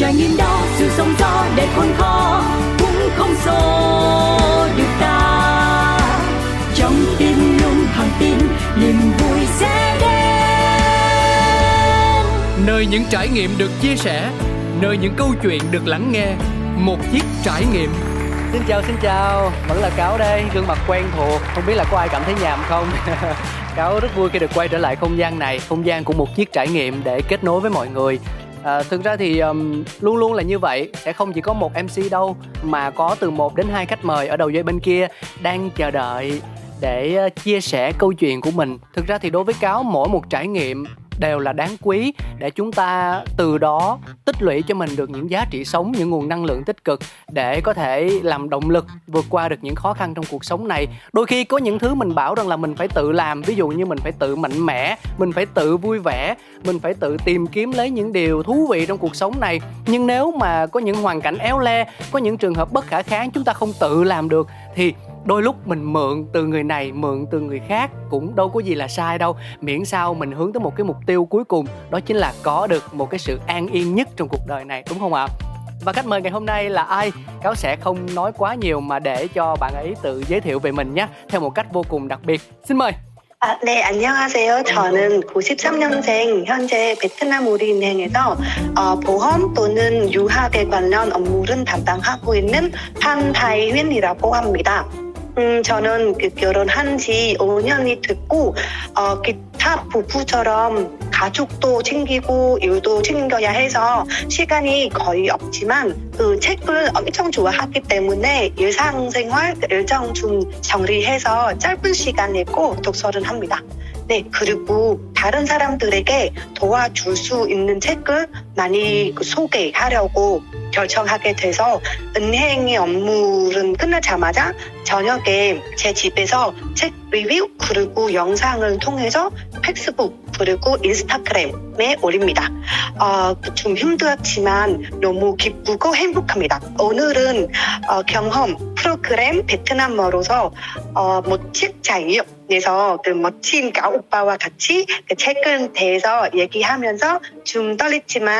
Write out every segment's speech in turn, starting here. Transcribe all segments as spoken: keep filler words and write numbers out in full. trải nghiệm đó, sự sống gió để khôn khó cũng không xô được ta. Trong tim luôn thẳng tin niềm vui sẽ đến, nơi những trải nghiệm được chia sẻ, nơi những câu chuyện được lắng nghe. Một chiếc trải nghiệm. Xin chào, xin chào, vẫn là Cáo đây, gương mặt quen thuộc, không biết là có ai cảm thấy nhàm không? Cáo rất vui khi được quay trở lại không gian này, không gian của một chiếc trải nghiệm để kết nối với mọi người. À, thực ra thì um, luôn luôn là như vậy, sẽ không chỉ có một em xê đâu, mà có từ một đến hai khách mời ở đầu dây bên kia đang chờ đợi để chia sẻ câu chuyện của mình. Thực ra thì đối với Cáo, mỗi một trải nghiệm đều là đáng quý để chúng ta từ đó tích lũy cho mình được những giá trị sống, những nguồn năng lượng tích cực để có thể làm động lực vượt qua được những khó khăn trong cuộc sống này. Đôi khi có những thứ mình bảo rằng là mình phải tự làm, ví dụ như mình phải tự mạnh mẽ, mình phải tự vui vẻ, mình phải tự tìm kiếm lấy những điều thú vị trong cuộc sống này. Nhưng nếu mà có những hoàn cảnh éo le, có những trường hợp bất khả kháng chúng ta không tự làm được thì đôi lúc mình mượn từ người này, mượn từ người khác cũng đâu có gì là sai đâu, miễn sao mình hướng tới một cái mục tiêu cuối cùng, đó chính là có được một cái sự an yên nhất trong cuộc đời này, đúng không ạ? Và khách mời ngày hôm nay là ai? Cáo sẽ không nói quá nhiều mà để cho bạn ấy tự giới thiệu về mình nhé, theo một cách vô cùng đặc biệt. Xin mời. 아, 네, 안녕하세요. 저는 구십삼 년생 현재 베트남 우리은행에서 어, 보험 또는 유학에 관련 업무를 담당하고 있는 판타이윈이라고 합니다. 음, 저는 그 결혼한 지 오 년이 됐고 어, 기타 부부처럼 가족도 챙기고 일도 챙겨야 해서 시간이 거의 없지만 그 책을 엄청 좋아하기 때문에 일상생활 일정 좀 정리해서 짧은 시간에 꼭 독서를 합니다. 네, 그리고 다른 사람들에게 도와줄 수 있는 책을 많이 소개하려고 결정하게 돼서 은행의 업무는 끝나자마자 저녁에 제 집에서 책 리뷰 그리고 영상을 통해서 팩스북 그리고 인스타그램에 올립니다. 어, 좀 힘들었지만 너무 기쁘고 행복합니다. 오늘은 어, 경험 프로그램 베트남어로서 어, 멋진 자유에서 그 멋진 가 오빠와 같이 그 책을 대해서 얘기하면서 좀 떨리지만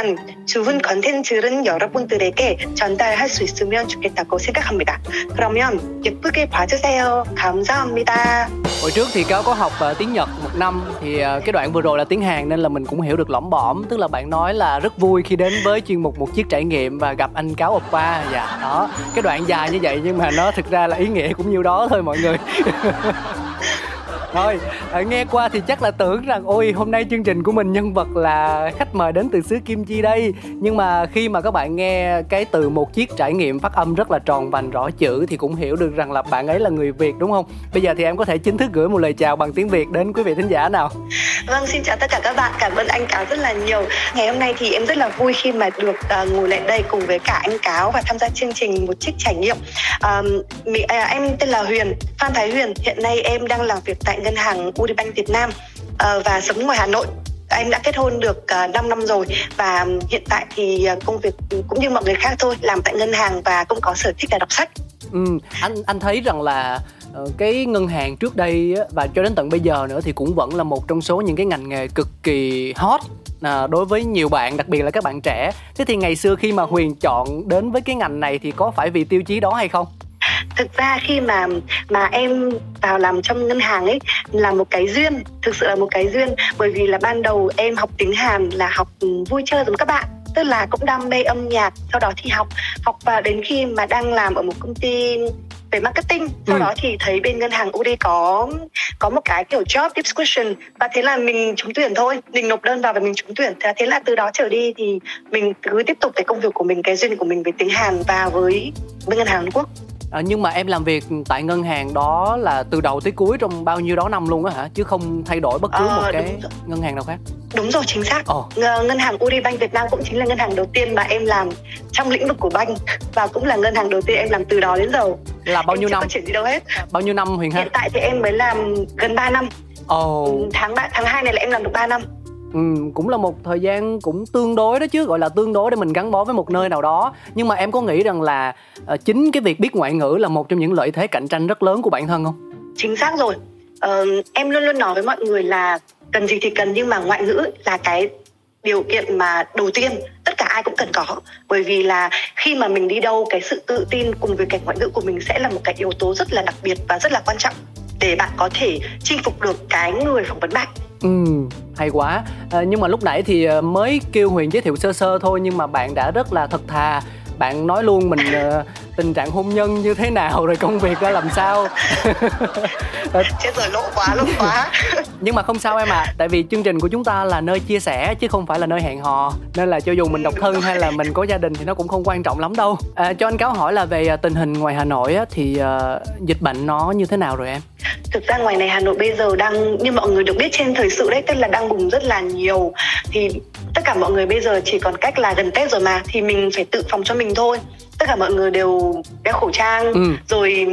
좋은 컨텐츠는 여러분들에게 전달할 수 있으면 좋겠다고 생각합니다. 그러면 예쁘게 봐주세요. 감사합니다. Hồi trước thì Cáo có học uh, tiếng Nhật một năm thì uh, cái đoạn vừa rồi là tiếng Hàn nên là mình cũng hiểu được lỏm bỏm, tức là bạn nói là rất vui khi đến với chuyên mục một chiếc trải nghiệm và gặp anh Cáo Oppa. Dạ đó, cái đoạn dài như vậy nhưng mà nó thực ra là ý nghĩa cũng như đó thôi mọi người. Thôi, nghe qua thì chắc là tưởng rằng ôi hôm nay chương trình của mình nhân vật là khách mời đến từ xứ Kim Chi đây. Nhưng mà khi mà các bạn nghe cái từ một chiếc trải nghiệm phát âm rất là tròn vành rõ chữ thì cũng hiểu được rằng là bạn ấy là người Việt, đúng không? Bây giờ thì em có thể chính thức gửi một lời chào bằng tiếng Việt đến quý vị thính giả nào. Vâng, xin chào tất cả các bạn, cảm ơn anh Cáo rất là nhiều. Ngày hôm nay thì em rất là vui khi mà được uh, ngồi lại đây cùng với cả anh Cáo và tham gia chương trình một chiếc trải nghiệm. um, mình, uh, Em tên là Huyền, Phan Thái Huyền. Hiện nay em đang làm việc tại Ngân hàng Woori Bank Việt Nam và sống ngoài Hà Nội. Em đã kết hôn được năm năm rồi và hiện tại thì công việc cũng như mọi người khác thôi, làm tại ngân hàng và cũng có sở thích là đọc sách. Ừ, anh anh thấy rằng là cái ngân hàng trước đây và cho đến tận bây giờ nữa thì cũng vẫn là một trong số những cái ngành nghề cực kỳ hot à, đối với nhiều bạn, đặc biệt là các bạn trẻ. Thế thì ngày xưa khi mà Huyền chọn đến với cái ngành này thì có phải vì tiêu chí đó hay không? Thực ra khi mà mà em vào làm trong ngân hàng ấy là một cái duyên, thực sự là một cái duyên, bởi vì là ban đầu em học tiếng Hàn là học vui chơi giống các bạn, tức là cũng đam mê âm nhạc, sau đó thì học học và đến khi mà đang làm ở một công ty về marketing, sau ừ. đó thì thấy bên ngân hàng u đê có có một cái kiểu job description và thế là mình trúng tuyển thôi, mình nộp đơn vào và mình trúng tuyển. Thế là từ đó trở đi thì mình cứ tiếp tục cái công việc của mình, cái duyên của mình với tiếng Hàn và với bên ngân hàng Hàn Quốc. À, nhưng mà em làm việc tại ngân hàng đó là từ đầu tới cuối trong bao nhiêu đó năm luôn á hả? Chứ không thay đổi bất cứ à, một cái ngân hàng nào khác? Đúng rồi, chính xác. Oh. Ngân hàng Woori Bank Việt Nam cũng chính là ngân hàng đầu tiên mà em làm trong lĩnh vực của bank và cũng là ngân hàng đầu tiên em làm từ đó đến giờ. Là bao nhiêu năm? Em chưa có chuyển đi đâu hết. Bao nhiêu năm Huyền ha? Hiện tại thì em mới làm gần ba năm. Oh. Tháng ba, tháng hai này là em làm được ba năm. Ừ, cũng là một thời gian cũng tương đối đó chứ, gọi là tương đối để mình gắn bó với một nơi nào đó. Nhưng mà em có nghĩ rằng là uh, chính cái việc biết ngoại ngữ là một trong những lợi thế cạnh tranh rất lớn của bản thân không? Chính xác rồi. Uh, em luôn luôn nói với mọi người là cần gì thì cần, nhưng mà ngoại ngữ là cái điều kiện mà đầu tiên tất cả ai cũng cần có. Bởi vì là khi mà mình đi đâu, cái sự tự tin cùng với cái ngoại ngữ của mình sẽ là một cái yếu tố rất là đặc biệt và rất là quan trọng để bạn có thể chinh phục được cái người phỏng vấn bạn. Ừ, hay quá. À, nhưng mà lúc nãy thì mới kêu Huyền giới thiệu sơ sơ thôi, nhưng mà bạn đã rất là thật thà. Bạn nói luôn mình uh, tình trạng hôn nhân như thế nào, rồi công việc ra làm sao. Chết rồi, lộ quá, lộ quá. Nhưng mà không sao em ạ, à, tại vì chương trình của chúng ta là nơi chia sẻ chứ không phải là nơi hẹn hò. Nên là cho dù mình độc thân hay là mình có gia đình thì nó cũng không quan trọng lắm đâu. À, cho anh Cáo hỏi là về tình hình ngoài Hà Nội á, thì uh, dịch bệnh nó như thế nào rồi em? Thực ra ngoài này Hà Nội bây giờ đang, như mọi người được biết trên thời sự đấy, tức là đang bùng rất là nhiều. Thì tất cả mọi người bây giờ chỉ còn cách là gần Tết rồi mà, thì mình phải tự phòng cho mình thôi. Tất cả mọi người đều đeo khẩu trang, ừ. rồi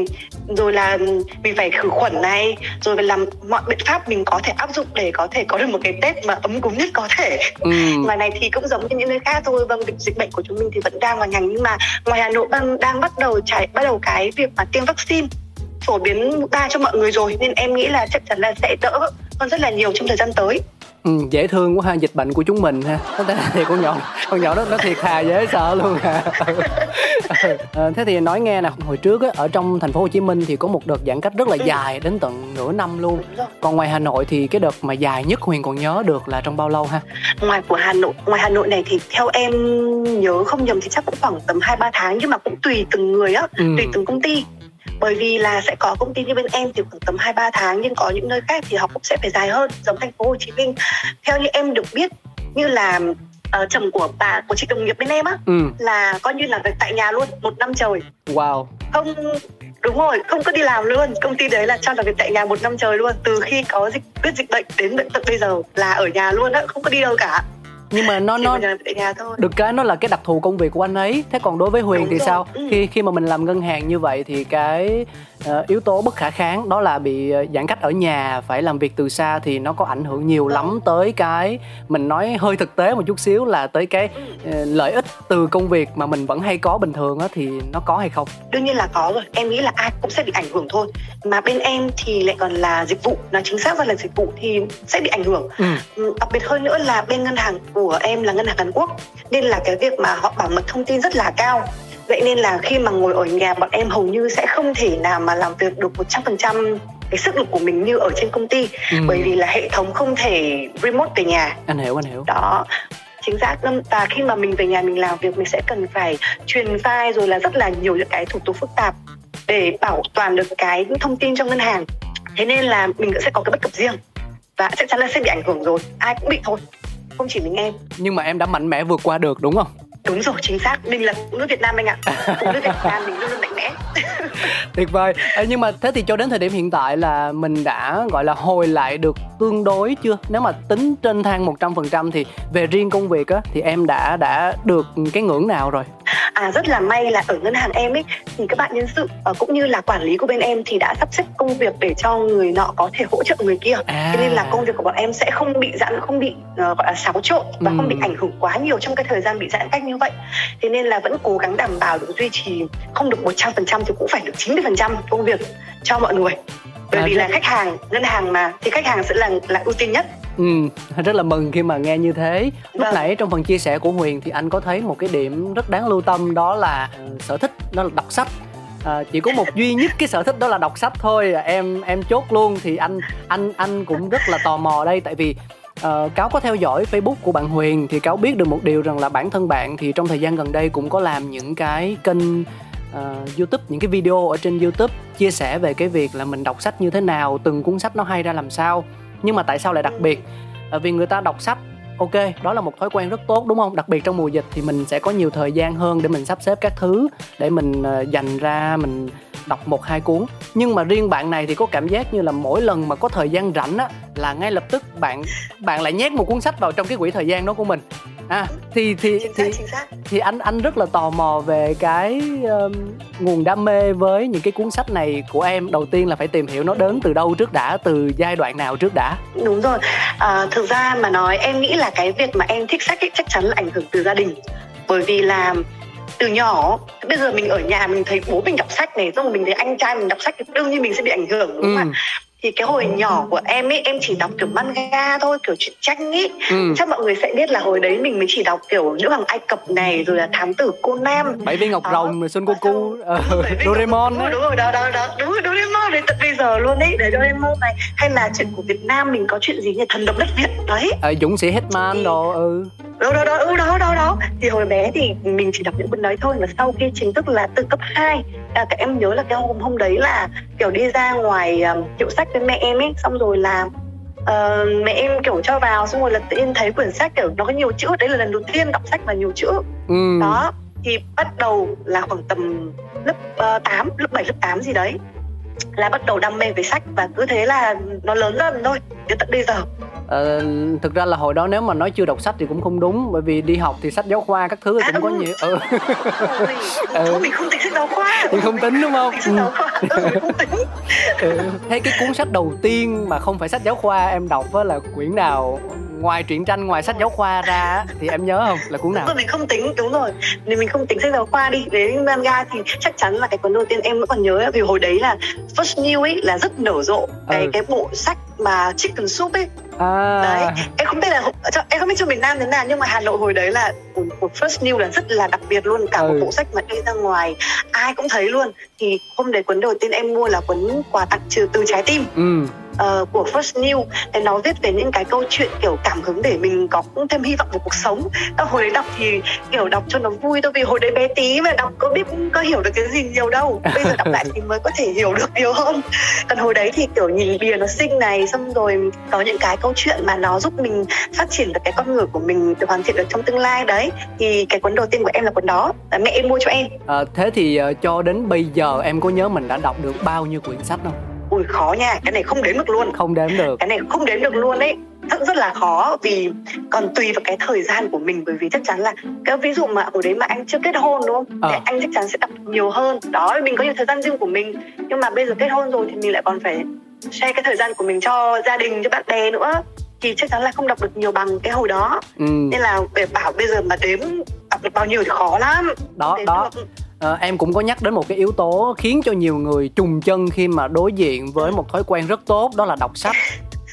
rồi là mình phải khử khuẩn này, rồi phải làm mọi biện pháp mình có thể áp dụng để có thể có được một cái Tết mà ấm cúng nhất có thể. Ừ. Ngoài này thì cũng giống như những nơi khác thôi. Vâng, dịch bệnh của chúng mình thì vẫn đang hoành hành, nhưng mà ngoài Hà Nội đang, đang bắt đầu trải bắt đầu cái việc mà tiêm vaccine phổ biến ba cho mọi người rồi, nên em nghĩ là chắc chắn là sẽ đỡ hơn rất là nhiều trong thời gian tới. Ừ, dễ thương quá ha, dịch bệnh của chúng mình ha. Thì con nhỏ, con nhỏ đó nó thiệt thà dễ sợ luôn à. Ừ. Thế thì nói nghe nè, hồi trước á, ở trong thành phố Hồ Chí Minh thì có một đợt giãn cách rất là dài, đến tận nửa năm luôn. Còn ngoài Hà Nội thì cái đợt mà dài nhất Huyền còn nhớ được là trong bao lâu ha? Ngoài của Hà Nội, ngoài Hà Nội này thì theo em nhớ không nhầm thì chắc cũng khoảng tầm hai ba tháng, nhưng mà cũng tùy từng người á, ừ. tùy từng công ty. Bởi vì là sẽ có công ty như bên em thì khoảng tầm hai ba tháng, nhưng có những nơi khác thì họ cũng sẽ phải dài hơn, giống thành phố Hồ Chí Minh. Theo như em được biết, như là uh, chồng của bà của chị đồng nghiệp bên em á, ừ. là coi như là việc tại nhà luôn một năm trời. Wow. Không, đúng rồi, không có đi làm luôn. Công ty đấy là cho là việc tại nhà một năm trời luôn, từ khi có dịch biết dịch bệnh đến tận bây giờ là ở nhà luôn á, không có đi đâu cả. Nhưng mà nó nó được cái nó là cái đặc thù công việc của anh ấy. Thế còn đối với Huyền đúng thì rồi. Sao? Ừ. Khi khi mà mình làm ngân hàng như vậy thì cái uh, yếu tố bất khả kháng đó là bị giãn cách ở nhà, phải làm việc từ xa thì nó có ảnh hưởng nhiều đúng. Lắm tới cái mình nói hơi thực tế một chút xíu là tới cái uh, lợi ích từ công việc mà mình vẫn hay có bình thường á, thì nó có hay không? Đương nhiên là có rồi. Em nghĩ là ai cũng sẽ bị ảnh hưởng thôi. Mà bên em thì lại còn là dịch vụ, nói chính xác ra là dịch vụ thì sẽ bị ảnh hưởng. Ừ. Đặc biệt hơn nữa là bên ngân hàng của em là ngân hàng Hàn Quốc, nên là cái việc mà họ bảo mật thông tin rất là cao. Vậy nên là khi mà ngồi ở nhà, bọn em hầu như sẽ không thể nào mà làm việc được một trăm phần trăm cái sức lực của mình như ở trên công ty. Ừ. Bởi vì là hệ thống không thể remote về nhà. Anh hiểu, anh hiểu. Đó, chính xác. Và khi mà mình về nhà mình làm việc, mình sẽ cần phải truyền file, rồi là rất là nhiều những cái thủ tục phức tạp để bảo toàn được cái thông tin trong ngân hàng. Thế nên là mình sẽ có cái bất cập riêng, và chắc chắn là sẽ bị ảnh hưởng rồi. Ai cũng bị thôi, không chỉ mình em. Nhưng mà em đã mạnh mẽ vượt qua được đúng không? Đúng rồi, chính xác. Mình là phụ nữ Việt Nam anh ạ. Phụ nữ Việt Nam mình luôn luôn mạnh mẽ. Tuyệt vời. Nhưng mà thế thì cho đến thời điểm hiện tại là mình đã gọi là hồi lại được tương đối chưa? Nếu mà tính trên thang một trăm phần trăm thì về riêng công việc á, thì em đã đã được cái ngưỡng nào rồi? À, rất là may là ở ngân hàng em ấy thì các bạn nhân sự uh, cũng như là quản lý của bên em thì đã sắp xếp công việc để cho người nọ có thể hỗ trợ người kia. À. Thế nên là công việc của bọn em sẽ không bị giãn, không bị uh, gọi là xáo trộn và ừ. không bị ảnh hưởng quá nhiều trong cái thời gian bị giãn cách như vậy. Thế nên là vẫn cố gắng đảm bảo được duy trì, không được một trăm phần trăm thì cũng phải được chín mươi phần trăm công việc cho mọi người. Bởi à, vì là khách hàng, ngân hàng mà thì khách hàng sẽ là, là ưu tiên nhất. Ừ, rất là mừng khi mà nghe như thế. Lúc nãy trong phần chia sẻ của Huyền thì anh có thấy một cái điểm rất đáng lưu tâm, đó là sở thích, đó là đọc sách. À, chỉ có một duy nhất cái sở thích đó là đọc sách thôi. Em em chốt luôn. Thì anh anh anh cũng rất là tò mò đây, tại vì Uh, Cáo có theo dõi Facebook của bạn Huyền thì Cáo biết được một điều rằng là bản thân bạn thì trong thời gian gần đây cũng có làm những cái kênh uh, YouTube, những cái video ở trên YouTube chia sẻ về cái việc là mình đọc sách như thế nào, từng cuốn sách nó hay ra làm sao. Nhưng mà tại sao lại đặc biệt? Uh, vì người ta đọc sách, ok, đó là một thói quen rất tốt đúng không? Đặc biệt trong mùa dịch thì mình sẽ có nhiều thời gian hơn để mình sắp xếp các thứ, để mình uh, dành ra mình đọc một hai cuốn. Nhưng mà riêng bạn này thì có cảm giác như là mỗi lần mà có thời gian rảnh á, là ngay lập tức bạn bạn lại nhét một cuốn sách vào trong cái quỹ thời gian đó của mình. À, thì thì chính xác, thì, chính xác. thì anh anh rất là tò mò về cái um, nguồn đam mê với những cái cuốn sách này của em. Đầu tiên là phải tìm hiểu nó đến từ đâu trước đã, từ giai đoạn nào trước đã. Đúng rồi. À, thực ra mà nói em nghĩ là cái việc mà em thích sách ấy, chắc chắn là ảnh hưởng từ gia đình. Bởi vì là từ nhỏ, bây giờ mình ở nhà mình thấy bố mình đọc sách này, xong rồi mình thấy anh trai mình đọc sách, đương nhiên mình sẽ bị ảnh hưởng đúng không ạ? Ừ. Thì cái hồi nhỏ của em ấy, em chỉ đọc kiểu manga thôi, kiểu truyện tranh ấy. Ừ. Chắc mọi người sẽ biết là hồi đấy mình mới chỉ đọc kiểu Nữ Hoàng Ai Cập này, rồi là Thám Tử Conan, Bảy Viên Ngọc đó. Rồng, rồi Son Goku, ờ, Doraemon. Đúng, đúng rồi, đó, đó, đó, đúng rồi, Doraemon đến tận bây giờ luôn ấy, đấy Doraemon này. Hay là chuyện của Việt Nam mình có chuyện gì nhỉ, Thần Độc Đất Việt đấy. Ờ, Dũng Sĩ Hitman đó, ừ. Đó, đó, đó, ừ, đó, đó, đó. Thì hồi bé thì mình chỉ đọc những cuốn đấy thôi, mà sau khi chính thức là từ cấp hai, à, các em nhớ là cái hôm hôm đấy là kiểu đi ra ngoài um, hiệu sách với mẹ em ấy, xong rồi là uh, mẹ em kiểu cho vào, xong rồi là tự nhiên thấy quyển sách kiểu nó có nhiều chữ, đấy là lần đầu tiên đọc sách mà nhiều chữ. Ừ. Đó, thì bắt đầu là khoảng tầm lớp uh, tám, lớp bảy, lớp tám gì đấy là bắt đầu đam mê với sách, và cứ thế là nó lớn dần thôi đến tận bây giờ. Ờ, thực ra là hồi đó nếu mà nói chưa đọc sách thì cũng không đúng, bởi vì đi học thì sách giáo khoa các thứ thì cũng à, có nhiều. Ừ. Ừ. Thôi mình không tính sách giáo khoa. Mình không tính đúng không? Mình không tính sách giáo khoa. Ừ, không tính. Ừ. Thế cái cuốn sách đầu tiên mà không phải sách giáo khoa em đọc á là quyển nào? Ngoài truyện tranh, ngoài sách giáo khoa ra thì em nhớ không? Là cuốn nào? Đúng rồi, mình không tính, đúng rồi. Nên mình không tính sách giáo khoa đi. Đến manga thì chắc chắn là cái cuốn đầu tiên em vẫn còn nhớ, vì hồi đấy là First New ấy là rất nở rộ. Cái ừ. cái bộ sách mà Chicken Soup ấy. À. Đấy, em không biết là em không biết trong Việt Nam thế nào, nhưng mà Hà Nội hồi đấy là của First New là rất là đặc biệt luôn, cả ừ. một bộ sách mà đi ra ngoài ai cũng thấy luôn. Thì hôm đấy cuốn đầu tiên em mua là cuốn Quà Tặng Trừ Từ Trái Tim. Ừ. Uh, của First New, thì nó viết về những cái câu chuyện kiểu cảm hứng để mình có cũng thêm hy vọng về cuộc sống. Tao hồi đấy đọc thì kiểu đọc cho nó vui thôi, vì hồi đấy bé tí mà đọc có biết có hiểu được cái gì nhiều đâu. Bây giờ đọc lại thì mới có thể hiểu được nhiều hơn. Còn hồi đấy thì kiểu nhìn bìa nó xinh này, xong rồi có những cái câu chuyện mà nó giúp mình phát triển được cái con người của mình, được hoàn thiện được trong tương lai đấy. Thì cái cuốn đầu tiên của em là cuốn đó, là mẹ em mua cho em. À, thế thì uh, cho đến bây giờ em có nhớ mình đã đọc được bao nhiêu quyển sách không? Ui khó nha, cái này không đếm được luôn. Không đếm được. Cái này không đếm được luôn ấy. Thật rất là khó, vì còn tùy vào cái thời gian của mình. Bởi vì chắc chắn là cái ví dụ mà hồi đấy mà anh chưa kết hôn đúng không? Ờ. Thì anh chắc chắn sẽ đọc nhiều hơn. Đó, mình có nhiều thời gian riêng của mình. Nhưng mà bây giờ kết hôn rồi thì mình lại còn phải share cái thời gian của mình cho gia đình, cho bạn bè nữa. Thì chắc chắn là không đọc được nhiều bằng cái hồi đó. Ừ. Nên là để bảo bây giờ mà đếm đọc được bao nhiêu thì khó lắm. Đó, đếm đó. Được... À, em cũng có nhắc đến một cái yếu tố khiến cho nhiều người trùng chân khi mà đối diện với một thói quen rất tốt, đó là đọc sách,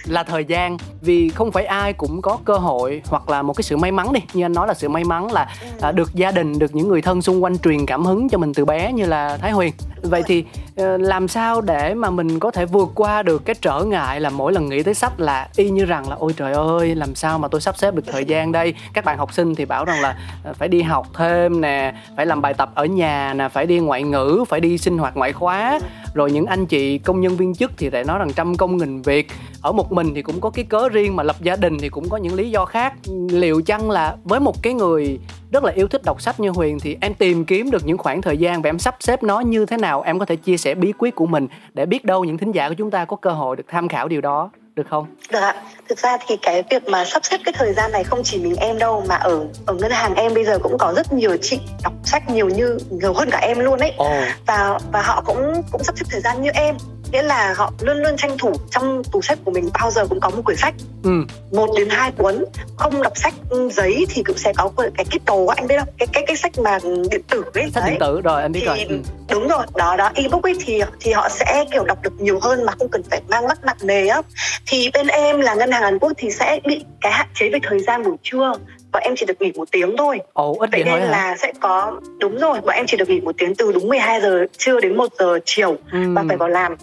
là thời gian. Vì không phải ai cũng có cơ hội, hoặc là một cái sự may mắn đi, như anh nói là sự may mắn là à, được gia đình, được những người thân xung quanh truyền cảm hứng cho mình từ bé như là Thái Huyền. Vậy thì à, làm sao để mà mình có thể vượt qua được cái trở ngại là mỗi lần nghĩ tới sách là y như rằng là ôi trời ơi, làm sao mà tôi sắp xếp được thời gian đây. Các bạn học sinh thì bảo rằng là à, phải đi học thêm nè, phải làm bài tập ở nhà nè, phải đi ngoại ngữ, phải đi sinh hoạt ngoại khóa. Rồi những anh chị công nhân viên chức thì lại nói rằng trăm công nghìn việc, ở một mình thì cũng có cái cớ riêng, mà lập gia đình thì cũng có những lý do khác. Liệu chăng là với một cái người rất là yêu thích đọc sách như Huyền thì em tìm kiếm được những khoảng thời gian và em sắp xếp nó như thế nào? Em có thể chia sẻ bí quyết của mình để biết đâu những thính giả của chúng ta có cơ hội được tham khảo điều đó, được không? Được ạ. Thực ra thì cái việc mà sắp xếp cái thời gian này không chỉ mình em đâu, mà ở ở ngân hàng em bây giờ cũng có rất nhiều chị đọc sách nhiều như nhiều hơn cả em luôn ấy. Oh. Và và họ cũng cũng sắp xếp thời gian như em. Nghĩa là họ luôn luôn tranh thủ trong tủ sách của mình bao giờ cũng có một quyển sách, ừ. một đến hai cuốn. Không đọc sách giấy thì cũng sẽ có cái Kindle, anh biết không? Cái cái cái sách mà điện tử ấy. Sách đấy. Điện tử rồi anh biết thì, rồi. Ừ. Đúng rồi, đó đó ebook ấy thì thì họ sẽ kiểu đọc được nhiều hơn mà không cần phải mang mắt nặng nề á. Thì bên em là ngân hàng Hàn Quốc thì sẽ bị cái hạn chế về thời gian buổi trưa. Bọn em chỉ được nghỉ một tiếng thôi. Ồ, ít vậy nên là hả? Sẽ có đúng rồi, bọn em chỉ được nghỉ một tiếng từ đúng mười hai giờ trưa đến một giờ chiều uhm. và phải vào làm.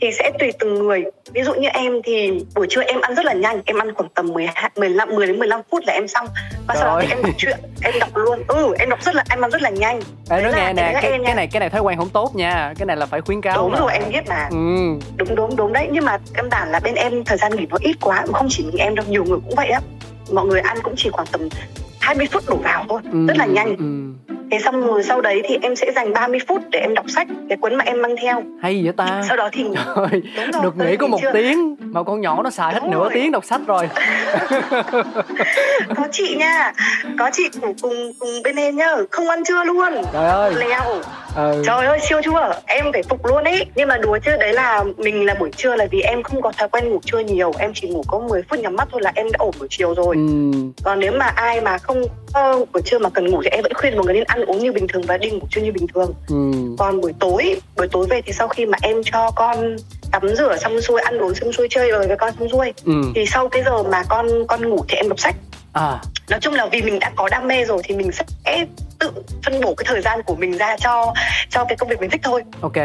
Thì sẽ tùy từng người. Ví dụ như em thì buổi trưa em ăn rất là nhanh, em ăn khoảng tầm mười đến mười lăm phút là em xong. Và sau đó thì em đọc truyện, em đọc luôn. Ừ, em đọc rất là em ăn rất là nhanh. Ê, nói nghe nè, cái, cái này cái này thói quen không tốt nha. Cái này là phải khuyến cáo. Đúng mà. Rồi, em biết mà. Ừ. Đúng đúng đúng đấy, nhưng mà căn bản là bên em thời gian nghỉ nó ít quá, không chỉ mình em đâu, nhiều người cũng vậy á. Mọi người ăn cũng chỉ khoảng tầm hai mươi phút đổ vào thôi, ừ, rất là nhanh. Ừ. Thế xong rồi sau đấy thì em sẽ dành ba mươi phút để em đọc sách, cái cuốn mà em mang theo. Hay vậy ta. Sau đó thì trời, rồi, được nghỉ có một chưa? Tiếng mà con nhỏ nó xài hết đúng nửa rồi. Tiếng đọc sách rồi. Có chị nha, có chị cùng cùng, cùng bên em nhá, không ăn trưa luôn. Trời ơi. Lèo. Ừ. Trời ơi siêu chưa, em phải phục luôn ấy. Nhưng mà đùa chứ, đấy là mình là buổi trưa là vì em không có thói quen ngủ trưa nhiều. Em chỉ ngủ có mười phút nhắm mắt thôi là em đã ổn buổi chiều rồi. Ừ. Còn nếu mà ai mà không uh, buổi trưa mà cần ngủ thì em vẫn khuyên mọi người nên ăn uống như bình thường và đi ngủ trưa như bình thường. Ừ. Còn buổi tối, buổi tối về thì sau khi mà em cho con tắm rửa xong xuôi, ăn uống xong xuôi, chơi rồi với con xong xuôi, ừ. thì sau cái giờ mà con con ngủ thì em đọc sách. À. Nói chung là vì mình đã có đam mê rồi thì mình sẽ tự phân bổ cái thời gian của mình ra cho cho cái công việc mình thích thôi. Ok.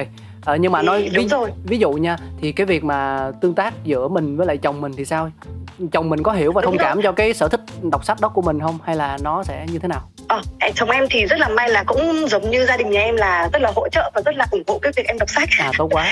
Ờ, nhưng mà nói ví, ví dụ nha, thì cái việc mà tương tác giữa mình với lại chồng mình thì sao? Chồng mình có hiểu và đúng thông rồi. Cảm cho cái sở thích đọc sách đó của mình không? Hay là nó sẽ như thế nào? Ờ, chồng em thì rất là may là cũng giống như gia đình nhà em là rất là hỗ trợ và rất là ủng hộ cái việc em đọc sách. À, tốt quá.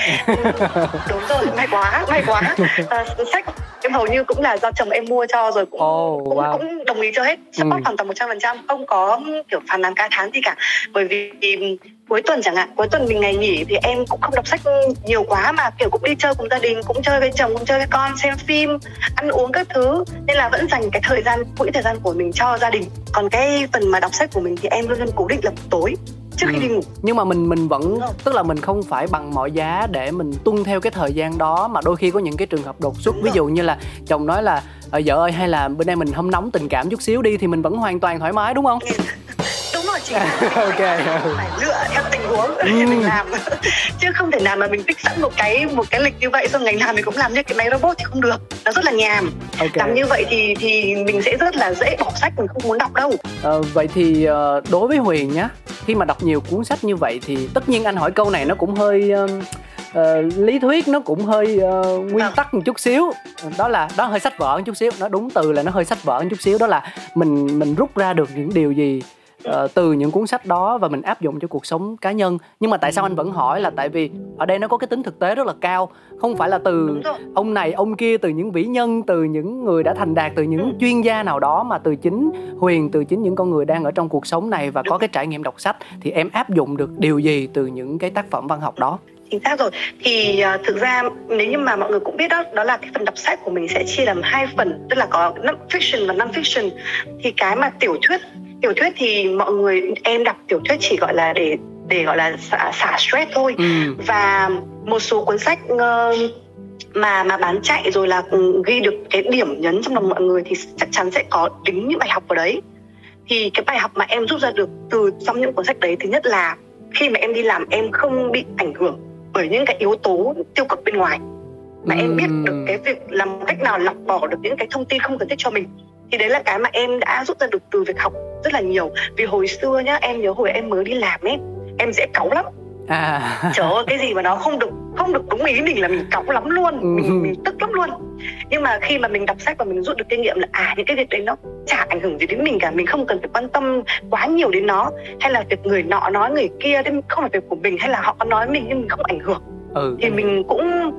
Đúng rồi, may quá, may quá. À, sách em hầu như cũng là do chồng em mua cho rồi, cũng oh, cũng, wow. cũng đồng ý cho hết, support ừ. hoàn toàn một trăm phần trăm, không có kiểu phàn nàn ca thán gì cả. Bởi vì cuối tuần chẳng hạn, cuối tuần mình ngày nghỉ thì em cũng không đọc sách nhiều quá mà kiểu cũng đi chơi cùng gia đình, cũng chơi với chồng, cũng chơi với con, xem phim, ăn uống các thứ, nên là vẫn dành cái thời gian, quỹ thời gian của mình cho gia đình. Còn cái phần mà đọc sách của mình thì em luôn luôn cố định là tối trước ừ. khi đi ngủ. Nhưng mà mình mình vẫn, tức là mình không phải bằng mọi giá để mình tuân theo cái thời gian đó, mà đôi khi có những cái trường hợp đột xuất. Đúng ví rồi. Dụ như là chồng nói là ờ, vợ ơi hay là bữa nay mình hâm nóng tình cảm chút xíu đi, thì mình vẫn hoàn toàn thoải mái đúng không? Đúng rồi chị. Ok. Phải lựa theo tình huống để ừ. mình làm, chứ không thể nào mà mình tích sẵn một cái một cái lịch như vậy xong ngày nào mình cũng làm như cái máy robot thì không được, nó rất là nhàm. Okay. Làm như vậy thì thì mình sẽ rất là dễ bỏ sách, mình không muốn đọc đâu. Ờ, vậy thì đối với Huyền nhá, khi mà đọc nhiều cuốn sách như vậy thì tất nhiên anh hỏi câu này nó cũng hơi uh, uh, lý thuyết, nó cũng hơi uh, nguyên à. tắc một chút xíu, đó là đó hơi sách vở một chút xíu, nó đúng từ là nó hơi sách vở một chút xíu, đó là mình mình rút ra được những điều gì Uh, từ những cuốn sách đó và mình áp dụng cho cuộc sống cá nhân. Nhưng mà tại sao anh vẫn hỏi là tại vì ở đây nó có cái tính thực tế rất là cao, không phải là từ ông này ông kia, từ những vĩ nhân, từ những người đã thành đạt, từ những chuyên gia nào đó, mà từ chính Huyền, từ chính những con người đang ở trong cuộc sống này và có cái trải nghiệm đọc sách, thì em áp dụng được điều gì từ những cái tác phẩm văn học đó? Chính xác rồi. Thì uh, thực ra nếu như mà mọi người cũng biết đó, đó là cái phần đọc sách của mình sẽ chia làm hai phần, tức là có fiction và non-fiction. Thì cái mà tiểu thuyết tiểu thuyết thì mọi người, em đọc tiểu thuyết chỉ gọi là để để gọi là xả, xả stress thôi. Ừ. Và một số cuốn sách uh, mà mà bán chạy rồi là ghi được cái điểm nhấn trong lòng mọi người thì chắc chắn sẽ có tính những bài học ở đấy. Thì cái bài học mà em rút ra được từ trong những cuốn sách đấy, thứ nhất là khi mà em đi làm em không bị ảnh hưởng bởi những cái yếu tố tiêu cực bên ngoài, mà ừ. em biết được cái việc làm cách nào lọc bỏ được những cái thông tin không cần thiết cho mình. Thì đấy là cái mà em đã rút ra được từ việc học rất là nhiều. Vì hồi xưa nhá, em nhớ hồi em mới đi làm ấy, em dễ cáu lắm. À. Trời ơi, cái gì mà nó không được không được đúng ý mình là mình cáu lắm luôn, ừ. mình, mình tức lắm luôn. Nhưng mà khi mà mình đọc sách và mình rút được kinh nghiệm là à, những cái việc đấy nó chả ảnh hưởng gì đến mình cả, mình không cần phải quan tâm quá nhiều đến nó, hay là việc người nọ nói người kia đấy không phải việc của mình, hay là họ nói mình nhưng mình không ảnh hưởng. Ừ. Thì mình cũng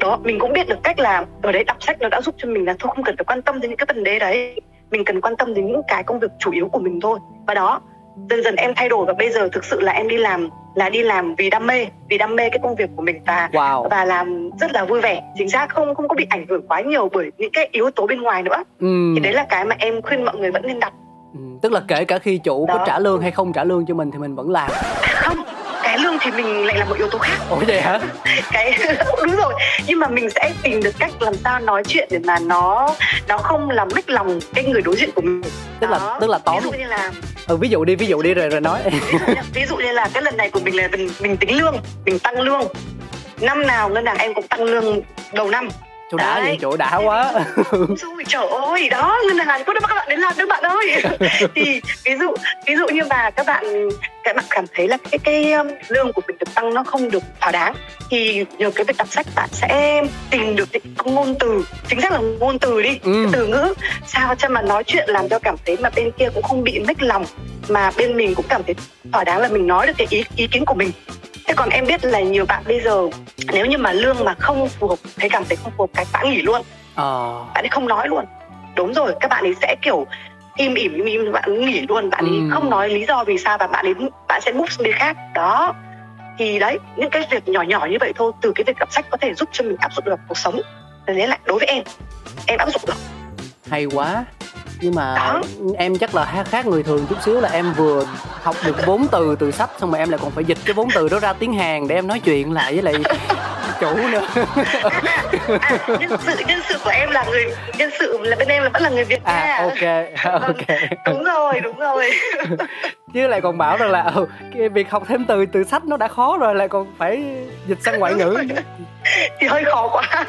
đó, mình cũng biết được cách là ở đấy đọc sách nó đã giúp cho mình là thôi không cần phải quan tâm đến những cái vấn đề đấy, mình cần quan tâm đến những cái công việc chủ yếu của mình thôi. Và đó, dần dần em thay đổi và bây giờ thực sự là em đi làm là đi làm vì đam mê, vì đam mê cái công việc của mình và wow. và làm rất là vui vẻ, chính xác, không không có bị ảnh hưởng quá nhiều bởi những cái yếu tố bên ngoài nữa. Uhm. Thì đấy là cái mà em khuyên mọi người vẫn nên đọc. Ừ, tức là kể cả khi chủ đó. Có trả lương hay không trả lương cho mình thì mình vẫn làm. À, không. Cái lương thì mình lại là một yếu tố khác. Ủa vậy hả? Cái đúng rồi, nhưng mà mình sẽ tìm được cách làm sao nói chuyện để mà nó nó không làm mất lòng cái người đối diện của mình. Tức đó. Là tức là tóm. Ví dụ như là ừ, ví dụ đi ví dụ đi rồi rồi nói. Ví dụ như là cái lần này của mình là mình, mình tính lương, mình tăng lương. Năm nào ngân hàng em cũng tăng lương đầu năm. Chỗ đã vậy, chỗ đã quá. Trời ơi, đó, ngân hàng có đâu mà các bạn đến làm đâu bạn ơi. Thì ví dụ ví dụ như mà các bạn các bạn cảm thấy là cái cái um, lương của mình được tăng nó không được thỏa đáng, thì nhờ cái việc đọc sách bạn sẽ tìm được những ngôn từ, chính xác là ngôn từ đi, ừ. từ ngữ sao cho mà nói chuyện làm cho cảm thấy mà bên kia cũng không bị mất lòng, mà bên mình cũng cảm thấy thỏa đáng là mình nói được cái ý ý kiến của mình. Thế còn em biết là nhiều bạn bây giờ nếu như mà lương mà không phù hợp, thấy cảm thấy không phù hợp cái bạn nghỉ luôn, ờ. bạn ấy không nói luôn. Đúng rồi, các bạn ấy sẽ kiểu im ỉm im bạn nghỉ luôn, bạn ấy ừ. không nói lý do vì sao, và bạn ấy bạn sẽ move sang bên khác đó. Thì đấy, những cái việc nhỏ nhỏ như vậy thôi, từ cái việc đọc sách có thể giúp cho mình áp dụng được cuộc sống. Thế lại đối với em, em áp dụng được. Hay quá. Nhưng mà đó. Em chắc là khác người thường chút xíu, là em vừa học được vốn từ từ sách, xong mà em lại còn phải dịch cái vốn từ đó ra tiếng Hàn để em nói chuyện lại với lại chủ nữa. À, nhân sự nhân sự của em là người nhân sự là bên em là vẫn là người Việt Nam. À, ok ok. Đúng rồi đúng rồi. Chứ lại còn bảo rằng là ừ, cái việc học thêm từ từ sách nó đã khó rồi, lại còn phải dịch sang ngoại ngữ thì hơi khó quá.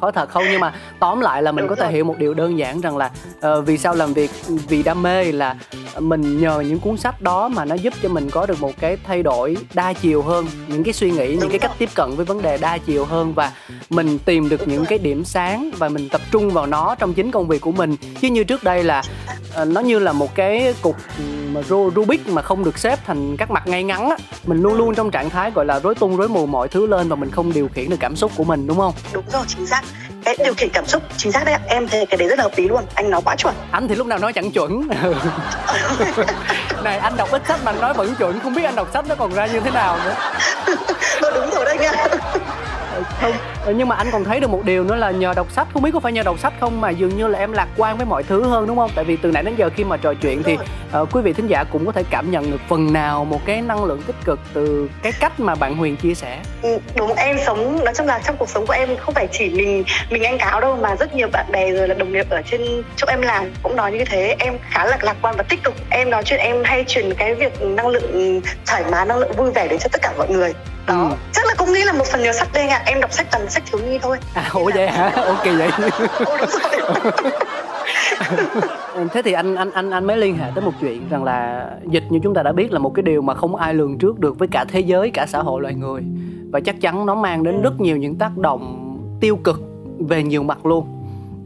Khó thật không, nhưng mà tóm lại là mình Đúng có thể rồi. hiểu một điều đơn giản rằng là uh, vì sao làm việc vì đam mê là mình nhờ những cuốn sách đó mà nó giúp cho mình có được một cái thay đổi đa chiều hơn, những cái suy nghĩ, Đúng những cái rồi. cách tiếp cận với vấn đề đa chiều hơn, và mình tìm được Đúng những rồi. cái điểm sáng và mình tập trung vào nó trong chính công việc của mình. Chứ như trước đây là uh, nó như là một cái cục mà Rubik mà không được xếp thành các mặt ngay ngắn á, mình luôn luôn trong trạng thái gọi là rối tung rối mù mọi thứ lên và mình không điều khiển được cảm xúc của mình, đúng không? Đúng rồi, chính xác. Cái điều khiển cảm xúc chính xác đấy ạ. Em thấy cái đấy rất là hợp lý luôn, anh nói quá chuẩn. Anh thì lúc nào nói chẳng chuẩn. Này, anh đọc ít sách mà anh nói vẫn chuẩn, không biết anh đọc sách nó còn ra như thế nào nữa. Đúng rồi đấy nha. Không, nhưng mà anh còn thấy được một điều nữa là nhờ đọc sách, không biết có phải nhờ đọc sách không mà dường như là em lạc quan với mọi thứ hơn, đúng không? Tại vì từ nãy đến giờ khi mà trò chuyện thì uh, quý vị thính giả cũng có thể cảm nhận được phần nào một cái năng lượng tích cực từ cái cách mà bạn Huyền chia sẻ. Ừ, đúng, em sống, nói chung là trong cuộc sống của em không phải chỉ mình mình anh Cáo đâu mà rất nhiều bạn bè rồi là đồng nghiệp ở trên chỗ em làm cũng nói như thế. Em khá là lạc quan và tích cực. Em nói chuyện em hay truyền cái việc năng lượng thoải mái, năng lượng vui vẻ đến cho tất cả mọi người. Đó, ừ. Chắc là cũng nghĩ là một phần nhờ sách đây ạ. Em đọc sách toàn sách thiếu nhi thôi. À, ủa vậy hả? Ok vậy. Ủa, đúng rồi. Thế thì anh anh anh anh mới liên hệ tới một chuyện rằng là dịch, như chúng ta đã biết, là một cái điều mà không ai lường trước được với cả thế giới, cả xã hội loài người, và chắc chắn nó mang đến rất nhiều những tác động tiêu cực về nhiều mặt luôn.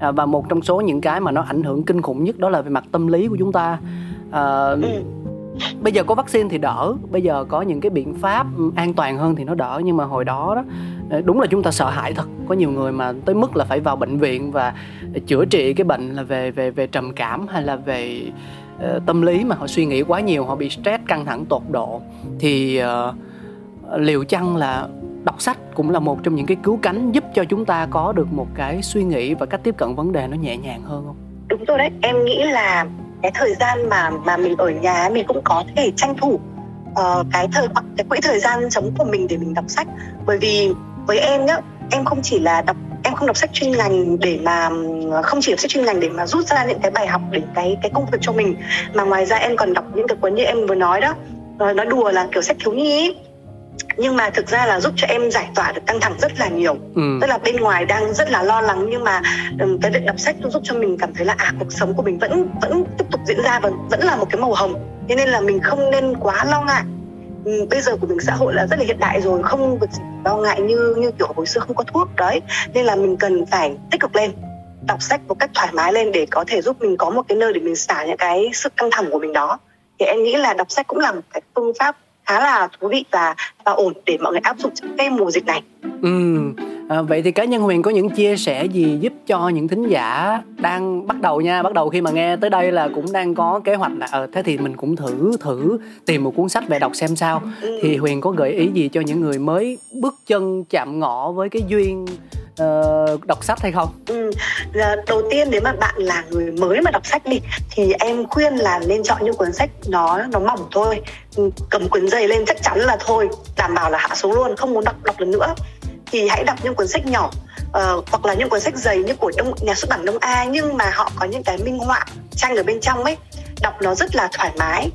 À, và một trong số những cái mà nó ảnh hưởng kinh khủng nhất đó là về mặt tâm lý của chúng ta. À, ừ. Bây giờ có vaccine thì đỡ, bây giờ có những cái biện pháp an toàn hơn thì nó đỡ, nhưng mà hồi đó đó đúng là chúng ta sợ hãi thật. Có nhiều người mà tới mức là phải vào bệnh viện và chữa trị cái bệnh là về về về trầm cảm hay là về uh, tâm lý, mà họ suy nghĩ quá nhiều, họ bị stress, căng thẳng tột độ. Thì uh, liệu chăng là đọc sách cũng là một trong những cái cứu cánh giúp cho chúng ta có được một cái suy nghĩ và cách tiếp cận vấn đề nó nhẹ nhàng hơn không? Đúng rồi đấy, em nghĩ là cái thời gian mà mà mình ở nhà mình cũng có thể tranh thủ uh, cái thời cái quỹ thời gian trống của mình để mình đọc sách. Bởi vì với em nhá, em không chỉ là đọc em không đọc sách chuyên ngành để mà không chỉ đọc sách chuyên ngành để mà rút ra những cái bài học để cái cái công việc cho mình, mà ngoài ra em còn đọc những cái cuốn như em vừa nói đó, nói đùa là kiểu sách thiếu nhi ấy. Nhưng mà thực ra là giúp cho em giải tỏa được căng thẳng rất là nhiều. ừ. Tức là bên ngoài đang rất là lo lắng, nhưng mà cái việc đọc sách giúp cho mình cảm thấy là à, cuộc sống của mình vẫn vẫn tiếp tục diễn ra và vẫn là một cái màu hồng. Thế nên là mình không nên quá lo ngại. Bây giờ của mình xã hội là rất là hiện đại rồi, không việc gì lo ngại như như kiểu hồi xưa không có thuốc đấy. Nên là mình cần phải tích cực lên, đọc sách một cách thoải mái lên để có thể giúp mình có một cái nơi để mình xả những cái sự căng thẳng của mình đó. Thì em nghĩ là đọc sách cũng là một cái phương pháp khá là thú vị và, và ổn để mọi người áp dụng trong cái mùa dịch này. Ừ. À, vậy thì cá nhân Huyền có những chia sẻ gì giúp cho những thính giả đang bắt đầu nha, bắt đầu khi mà nghe tới đây là cũng đang có kế hoạch là ờ, thế thì mình cũng thử thử tìm một cuốn sách về đọc xem sao. Ừ. Thì Huyền có gợi ý gì cho những người mới bước chân chạm ngõ với cái duyên Uh, đọc sách hay không? Ừ. Đầu tiên nếu mà bạn là người mới mà đọc sách đi thì em khuyên là nên chọn những cuốn sách nó nó mỏng thôi, cầm cuốn dày lên chắc chắn là thôi, đảm bảo là hạ xuống luôn, không muốn đọc đọc lần nữa. Thì hãy đọc những cuốn sách nhỏ uh, hoặc là những cuốn sách dày như của Đông, nhà xuất bản Đông A, nhưng mà họ có những cái minh họa tranh ở bên trong ấy, đọc nó rất là thoải mái.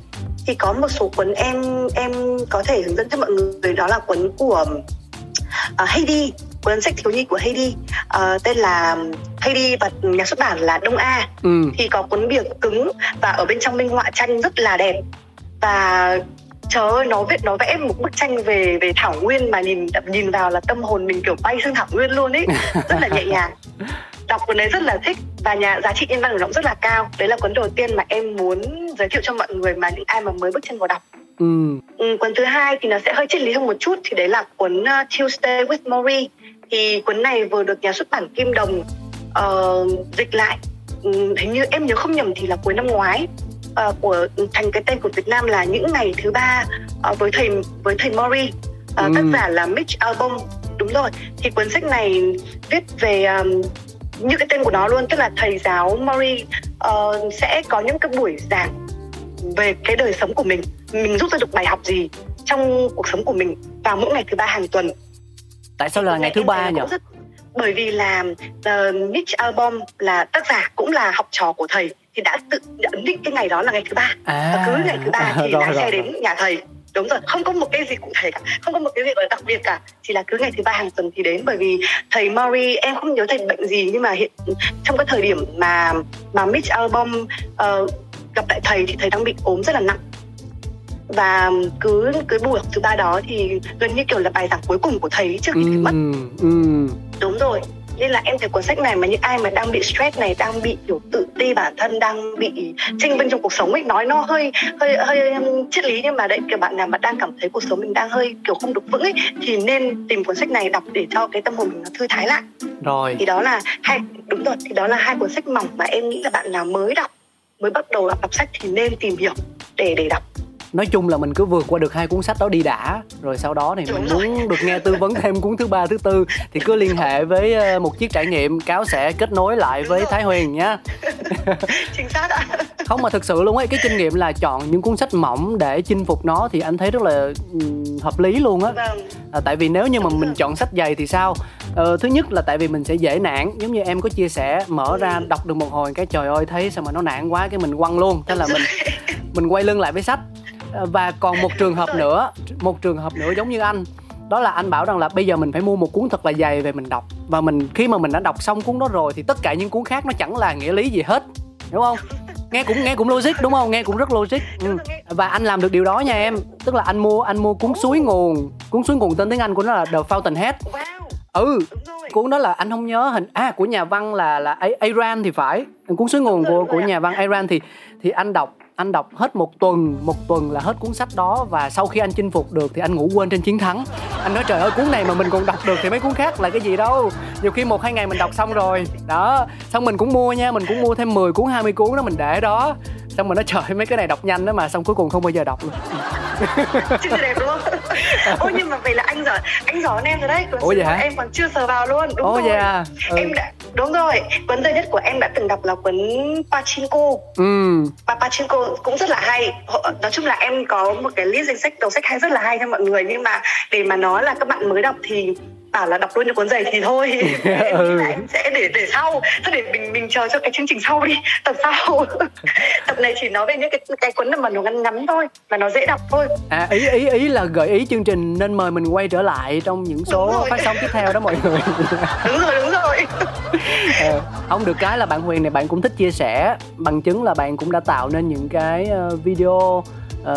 Thì có một số cuốn em em có thể hướng dẫn cho mọi người, đó là cuốn của uh, Heidi, cuốn sách thiếu nhi của Heidi, uh, tên là Heidi và nhà xuất bản là Đông A. ừ. Thì có cuốn bìa cứng và ở bên trong minh họa tranh rất là đẹp, và trời ơi, nó vẽ nó vẽ một bức tranh về về thảo nguyên mà nhìn nhìn vào là tâm hồn mình kiểu bay sang thảo nguyên luôn ấy, rất là nhẹ nhàng. Đọc cuốn đấy rất là thích và nhà giá trị nhân văn của nó rất là cao. Đấy là cuốn đầu tiên mà em muốn giới thiệu cho mọi người mà những ai mà mới bước chân vào đọc. ừ. Ừ, cuốn thứ hai thì nó sẽ hơi triết lý hơn một chút, thì đấy là cuốn uh, Tuesdays with Morrie. Thì cuốn này vừa được nhà xuất bản Kim Đồng uh, dịch lại, hình như em nhớ không nhầm thì là cuối năm ngoái, uh, của thành cái tên của Việt Nam là Những Ngày Thứ Ba, uh, với thầy với thầy Morrie, uh, ừ. tác giả là Mitch Albom. Đúng rồi, thì cuốn sách này viết về um, như cái tên của nó luôn, tức là thầy giáo Morrie uh, sẽ có những cái buổi giảng về cái đời sống của mình, mình rút ra được bài học gì trong cuộc sống của mình vào mỗi ngày thứ ba hàng tuần. Tại sao là ngày thứ ba nhỉ? Rất... Bởi vì là uh, Mitch Albom là tác giả cũng là học trò của thầy, thì đã tự ấn định cái ngày đó là ngày thứ ba. À, và cứ ngày thứ ba thì lái xe đến nhà thầy. Đúng rồi, không có một cái gì cụ thể cả, không có một cái gì đặc biệt cả, chỉ là cứ ngày thứ ba hàng tuần thì đến. Bởi vì thầy Morrie, em không nhớ thầy bệnh gì, nhưng mà hiện trong cái thời điểm mà mà Mitch Albom uh, gặp lại thầy thì thầy đang bị ốm rất là nặng, và cứ cái buổi thứ ba đó thì gần như kiểu là bài giảng cuối cùng của thầy trước khi thầy mất. Ừ. Đúng rồi, nên là em thấy cuốn sách này mà những ai mà đang bị stress này, đang bị kiểu tự ti bản thân, đang bị chênh vênh trong cuộc sống ấy, nói nó hơi hơi hơi triết lý, nhưng mà đấy, kiểu bạn nào mà đang cảm thấy cuộc sống mình đang hơi kiểu không được vững ấy thì nên tìm cuốn sách này đọc để cho cái tâm hồn mình nó thư thái lại. Rồi. Thì đó là hai đúng rồi, thì đó là hai cuốn sách mỏng mà em nghĩ là bạn nào mới đọc, mới bắt đầu đọc, đọc sách thì nên tìm hiểu để để đọc. Nói chung là mình cứ vượt qua được hai cuốn sách đó đi đã, rồi sau đó thì mình muốn được nghe tư vấn thêm cuốn thứ ba, thứ tư thì cứ liên hệ với Một Chiếc Trải Nghiệm, Cáo sẽ kết nối lại với Thái Huyền nhé. Chính xác ạ. Không, mà thực sự luôn ấy, cái kinh nghiệm là chọn những cuốn sách mỏng để chinh phục nó thì anh thấy rất là hợp lý luôn á. À, tại vì nếu như mà mình chọn sách dày thì sao? Ờ, thứ nhất là tại vì mình sẽ dễ nản, giống như em có chia sẻ, mở ra đọc được một hồi cái trời ơi thấy sao mà nó nản quá, cái mình quăng luôn, thế là mình mình quay lưng lại với sách. Và còn một trường hợp nữa, một trường hợp nữa giống như anh, đó là anh bảo rằng là bây giờ mình phải mua một cuốn thật là dày về mình đọc, và mình khi mà mình đã đọc xong cuốn đó rồi thì tất cả những cuốn khác nó chẳng là nghĩa lý gì hết, đúng không? Nghe cũng nghe cũng logic đúng không? Nghe cũng rất logic. Ừ. Và anh làm được điều đó nha em, tức là anh mua anh mua cuốn Suối Nguồn, cuốn Suối Nguồn tên tiếng Anh của nó là The Fountainhead. Ừ, cuốn đó là anh không nhớ hình à của nhà văn là là Iran thì phải, cuốn Suối Nguồn của của nhà văn Iran thì thì anh đọc. Anh đọc hết một tuần, một tuần là hết cuốn sách đó. Và sau khi anh chinh phục được thì anh ngủ quên trên chiến thắng. Anh nói trời ơi, cuốn này mà mình còn đọc được thì mấy cuốn khác là cái gì đâu. Nhiều khi một hai ngày mình đọc xong rồi. Đó, xong mình cũng mua nha, mình cũng mua thêm mười cuốn, hai mươi cuốn đó mình để đó. Xong mình nói trời mấy cái này đọc nhanh đó mà, xong cuối cùng không bao giờ đọc luôn. Chứ đẹp đúng không? Ôi nhưng mà vậy là anh giỏi, anh giỏi hơn em rồi đấy. Ôi dạ? Em còn chưa sờ vào luôn, đúng. Ôi rồi. Dạ. Ừ. Em đã, đúng rồi, cuốn duy nhất của em đã từng đọc là cuốn Pachinko. Ừ. Và Pachinko cũng rất là hay. Nói chung là em có một cái list danh sách đầu sách hay rất là hay cho mọi người, nhưng mà để mà nói là các bạn mới đọc thì bảo là đọc luôn những cuốn dày thì thôi. Ừ. Em sẽ để để sau, thế để mình mình chờ cho cái chương trình sau đi, tập sau. Tập này chỉ nói về những cái cái cuốn mà nó ngắn ngắn thôi và nó dễ đọc thôi. À ý ý ý là gợi ý chương trình nên mời mình quay trở lại trong những số phát sóng tiếp theo đó mọi người. Đúng rồi, đúng rồi. À, không được cái là bạn Huyền này bạn cũng thích chia sẻ, bằng chứng là bạn cũng đã tạo nên những cái video,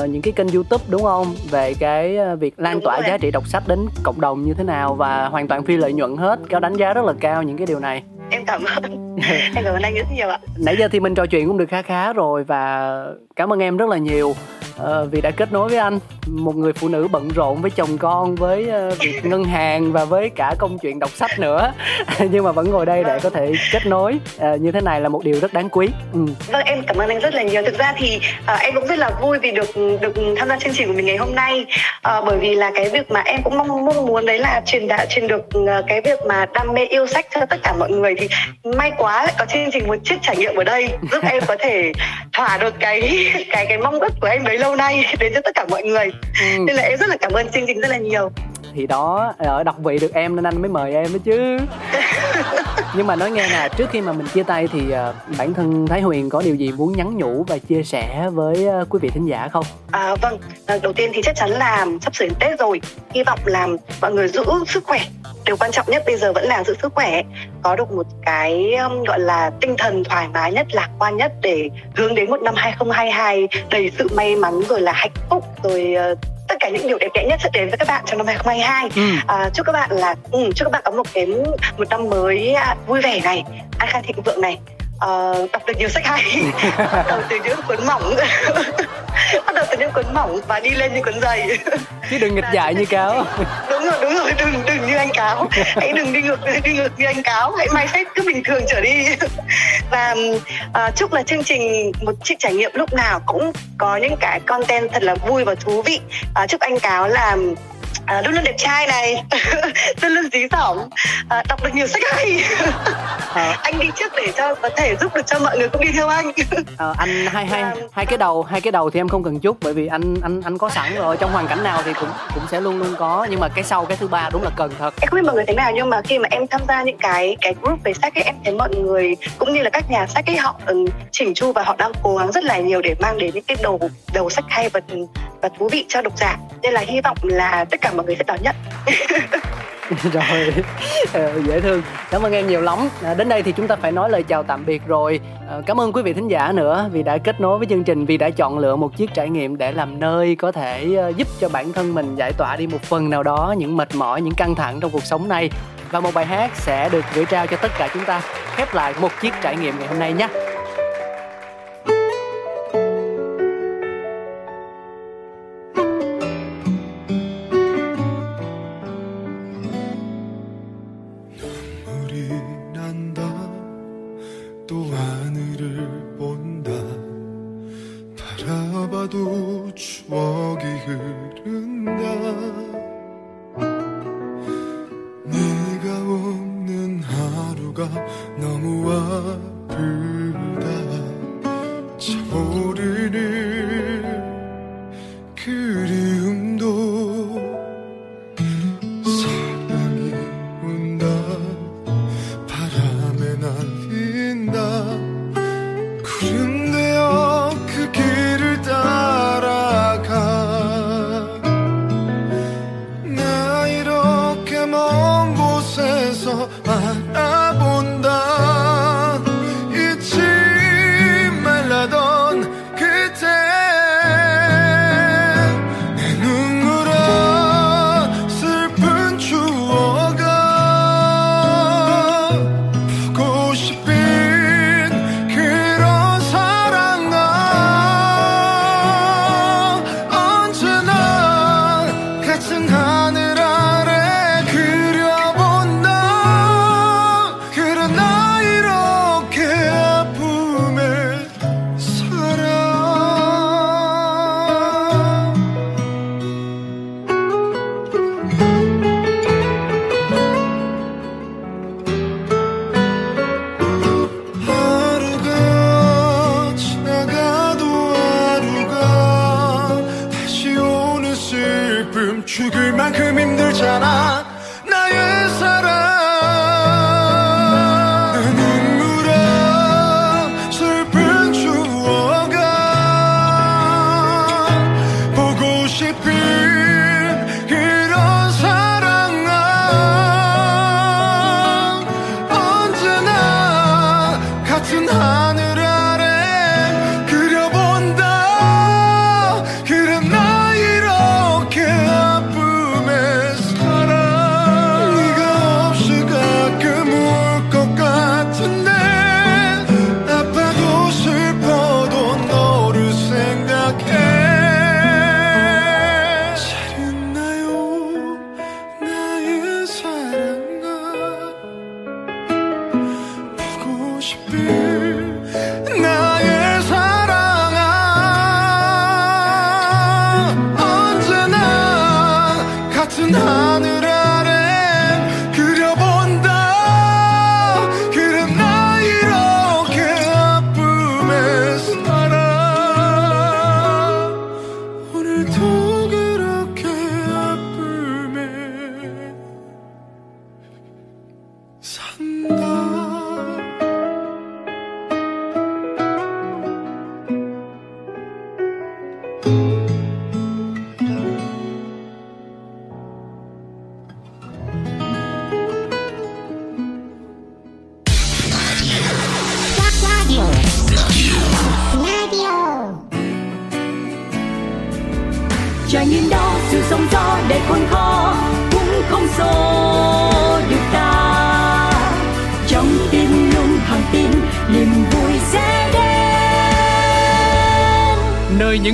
Uh, những cái kênh YouTube đúng không, về cái uh, việc lan đúng tỏa rồi. Giá trị đọc sách đến cộng đồng như thế nào, và hoàn toàn phi lợi nhuận hết. Cáo đánh giá rất là cao những cái điều này. Em cảm ơn. Em cảm ơn anh rất nhiều ạ. Nãy giờ thì mình trò chuyện cũng được khá khá rồi, và cảm ơn em rất là nhiều uh, vì đã kết nối với anh, một người phụ nữ bận rộn với chồng con, với uh, việc ngân hàng và với cả công chuyện đọc sách nữa. Nhưng mà vẫn ngồi đây để có thể kết nối uh, như thế này là một điều rất đáng quý. Ừ. Vâng, em cảm ơn anh rất là nhiều. Thực ra thì uh, em cũng rất là vui vì được được tham gia chương trình của mình ngày hôm nay, à, bởi vì là cái việc mà em cũng mong mong muốn đấy là truyền đạt truyền được cái việc mà đam mê yêu sách cho tất cả mọi người, thì may quá lại có chương trình Một Chiếc Trải Nghiệm ở đây giúp em có thể thỏa được cái cái cái mong ước của em bấy lâu nay đến cho tất cả mọi người. Ừ. Nên là em rất là cảm ơn chương trình rất là nhiều. Thì đó, ở đọc vị được em nên anh mới mời em đó chứ. Nhưng mà nói nghe nè, trước khi mà mình chia tay thì uh, bản thân Thái Huyền có điều gì muốn nhắn nhủ và chia sẻ với uh, quý vị thính giả không? À, vâng, đầu tiên thì chắc chắn là sắp sửa Tết rồi, hy vọng là mọi người giữ sức khỏe. Điều quan trọng nhất bây giờ vẫn là giữ sức khỏe, có được một cái um, gọi là tinh thần thoải mái nhất, lạc quan nhất để hướng đến một năm hai không hai hai đầy sự may mắn, rồi là hạnh phúc, rồi uh, tất cả những điều đẹp đẽ nhất sẽ đến với các bạn trong năm hai không hai hai. Ừ. À, chúc các bạn là ừ, chúc các bạn có một cái một năm mới à, vui vẻ này, an khang thịnh vượng này, à, đọc được nhiều sách hay, bắt đầu từ những cuốn mỏng, bắt đầu từ những cuốn mỏng và đi lên những cuốn dày. Chứ đừng nghịch dại như Cáo. Đúng rồi, đúng rồi, đừng đừng như anh Cáo, hãy đừng đi ngược đi ngược như anh Cáo, hãy mai phép cứ bình thường trở đi. Và uh, chúc là chương trình Một Chiếc Trải Nghiệm lúc nào cũng có những cái content thật là vui và thú vị. Uh, chúc anh Cáo là à, luôn luôn đẹp trai này, luôn luôn dí dỏm, à, đọc được nhiều sách hay. À. Anh đi trước để cho có thể giúp được cho mọi người cũng đi theo anh. À, anh hai hai à. hai cái đầu hai cái đầu thì em không cần chút, bởi vì anh anh anh có sẵn rồi, trong hoàn cảnh nào thì cũng cũng sẽ luôn luôn có, nhưng mà cái sau cái thứ ba đúng là cần thật. Em không biết mọi người thế nào, nhưng mà khi mà em tham gia những cái cái group về sách ấy, em thấy mọi người cũng như là các nhà sách ấy họ chỉnh chu và họ đang cố gắng rất là nhiều để mang đến những cái đầu đầu sách hay và và thú vị cho độc giả, nên là hy vọng là tất cả mọi người sẽ đón nhận. Rồi, dễ thương. Cảm ơn em nhiều lắm. Đến đây thì chúng ta phải nói lời chào tạm biệt rồi. Cảm ơn quý vị thính giả nữa vì đã kết nối với chương trình, vì đã chọn lựa một chiếc trải nghiệm để làm nơi có thể giúp cho bản thân mình giải tỏa đi một phần nào đó những mệt mỏi, những căng thẳng trong cuộc sống này. Và một bài hát sẽ được gửi trao cho tất cả chúng ta, khép lại một chiếc trải nghiệm ngày hôm nay nhé.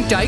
Trải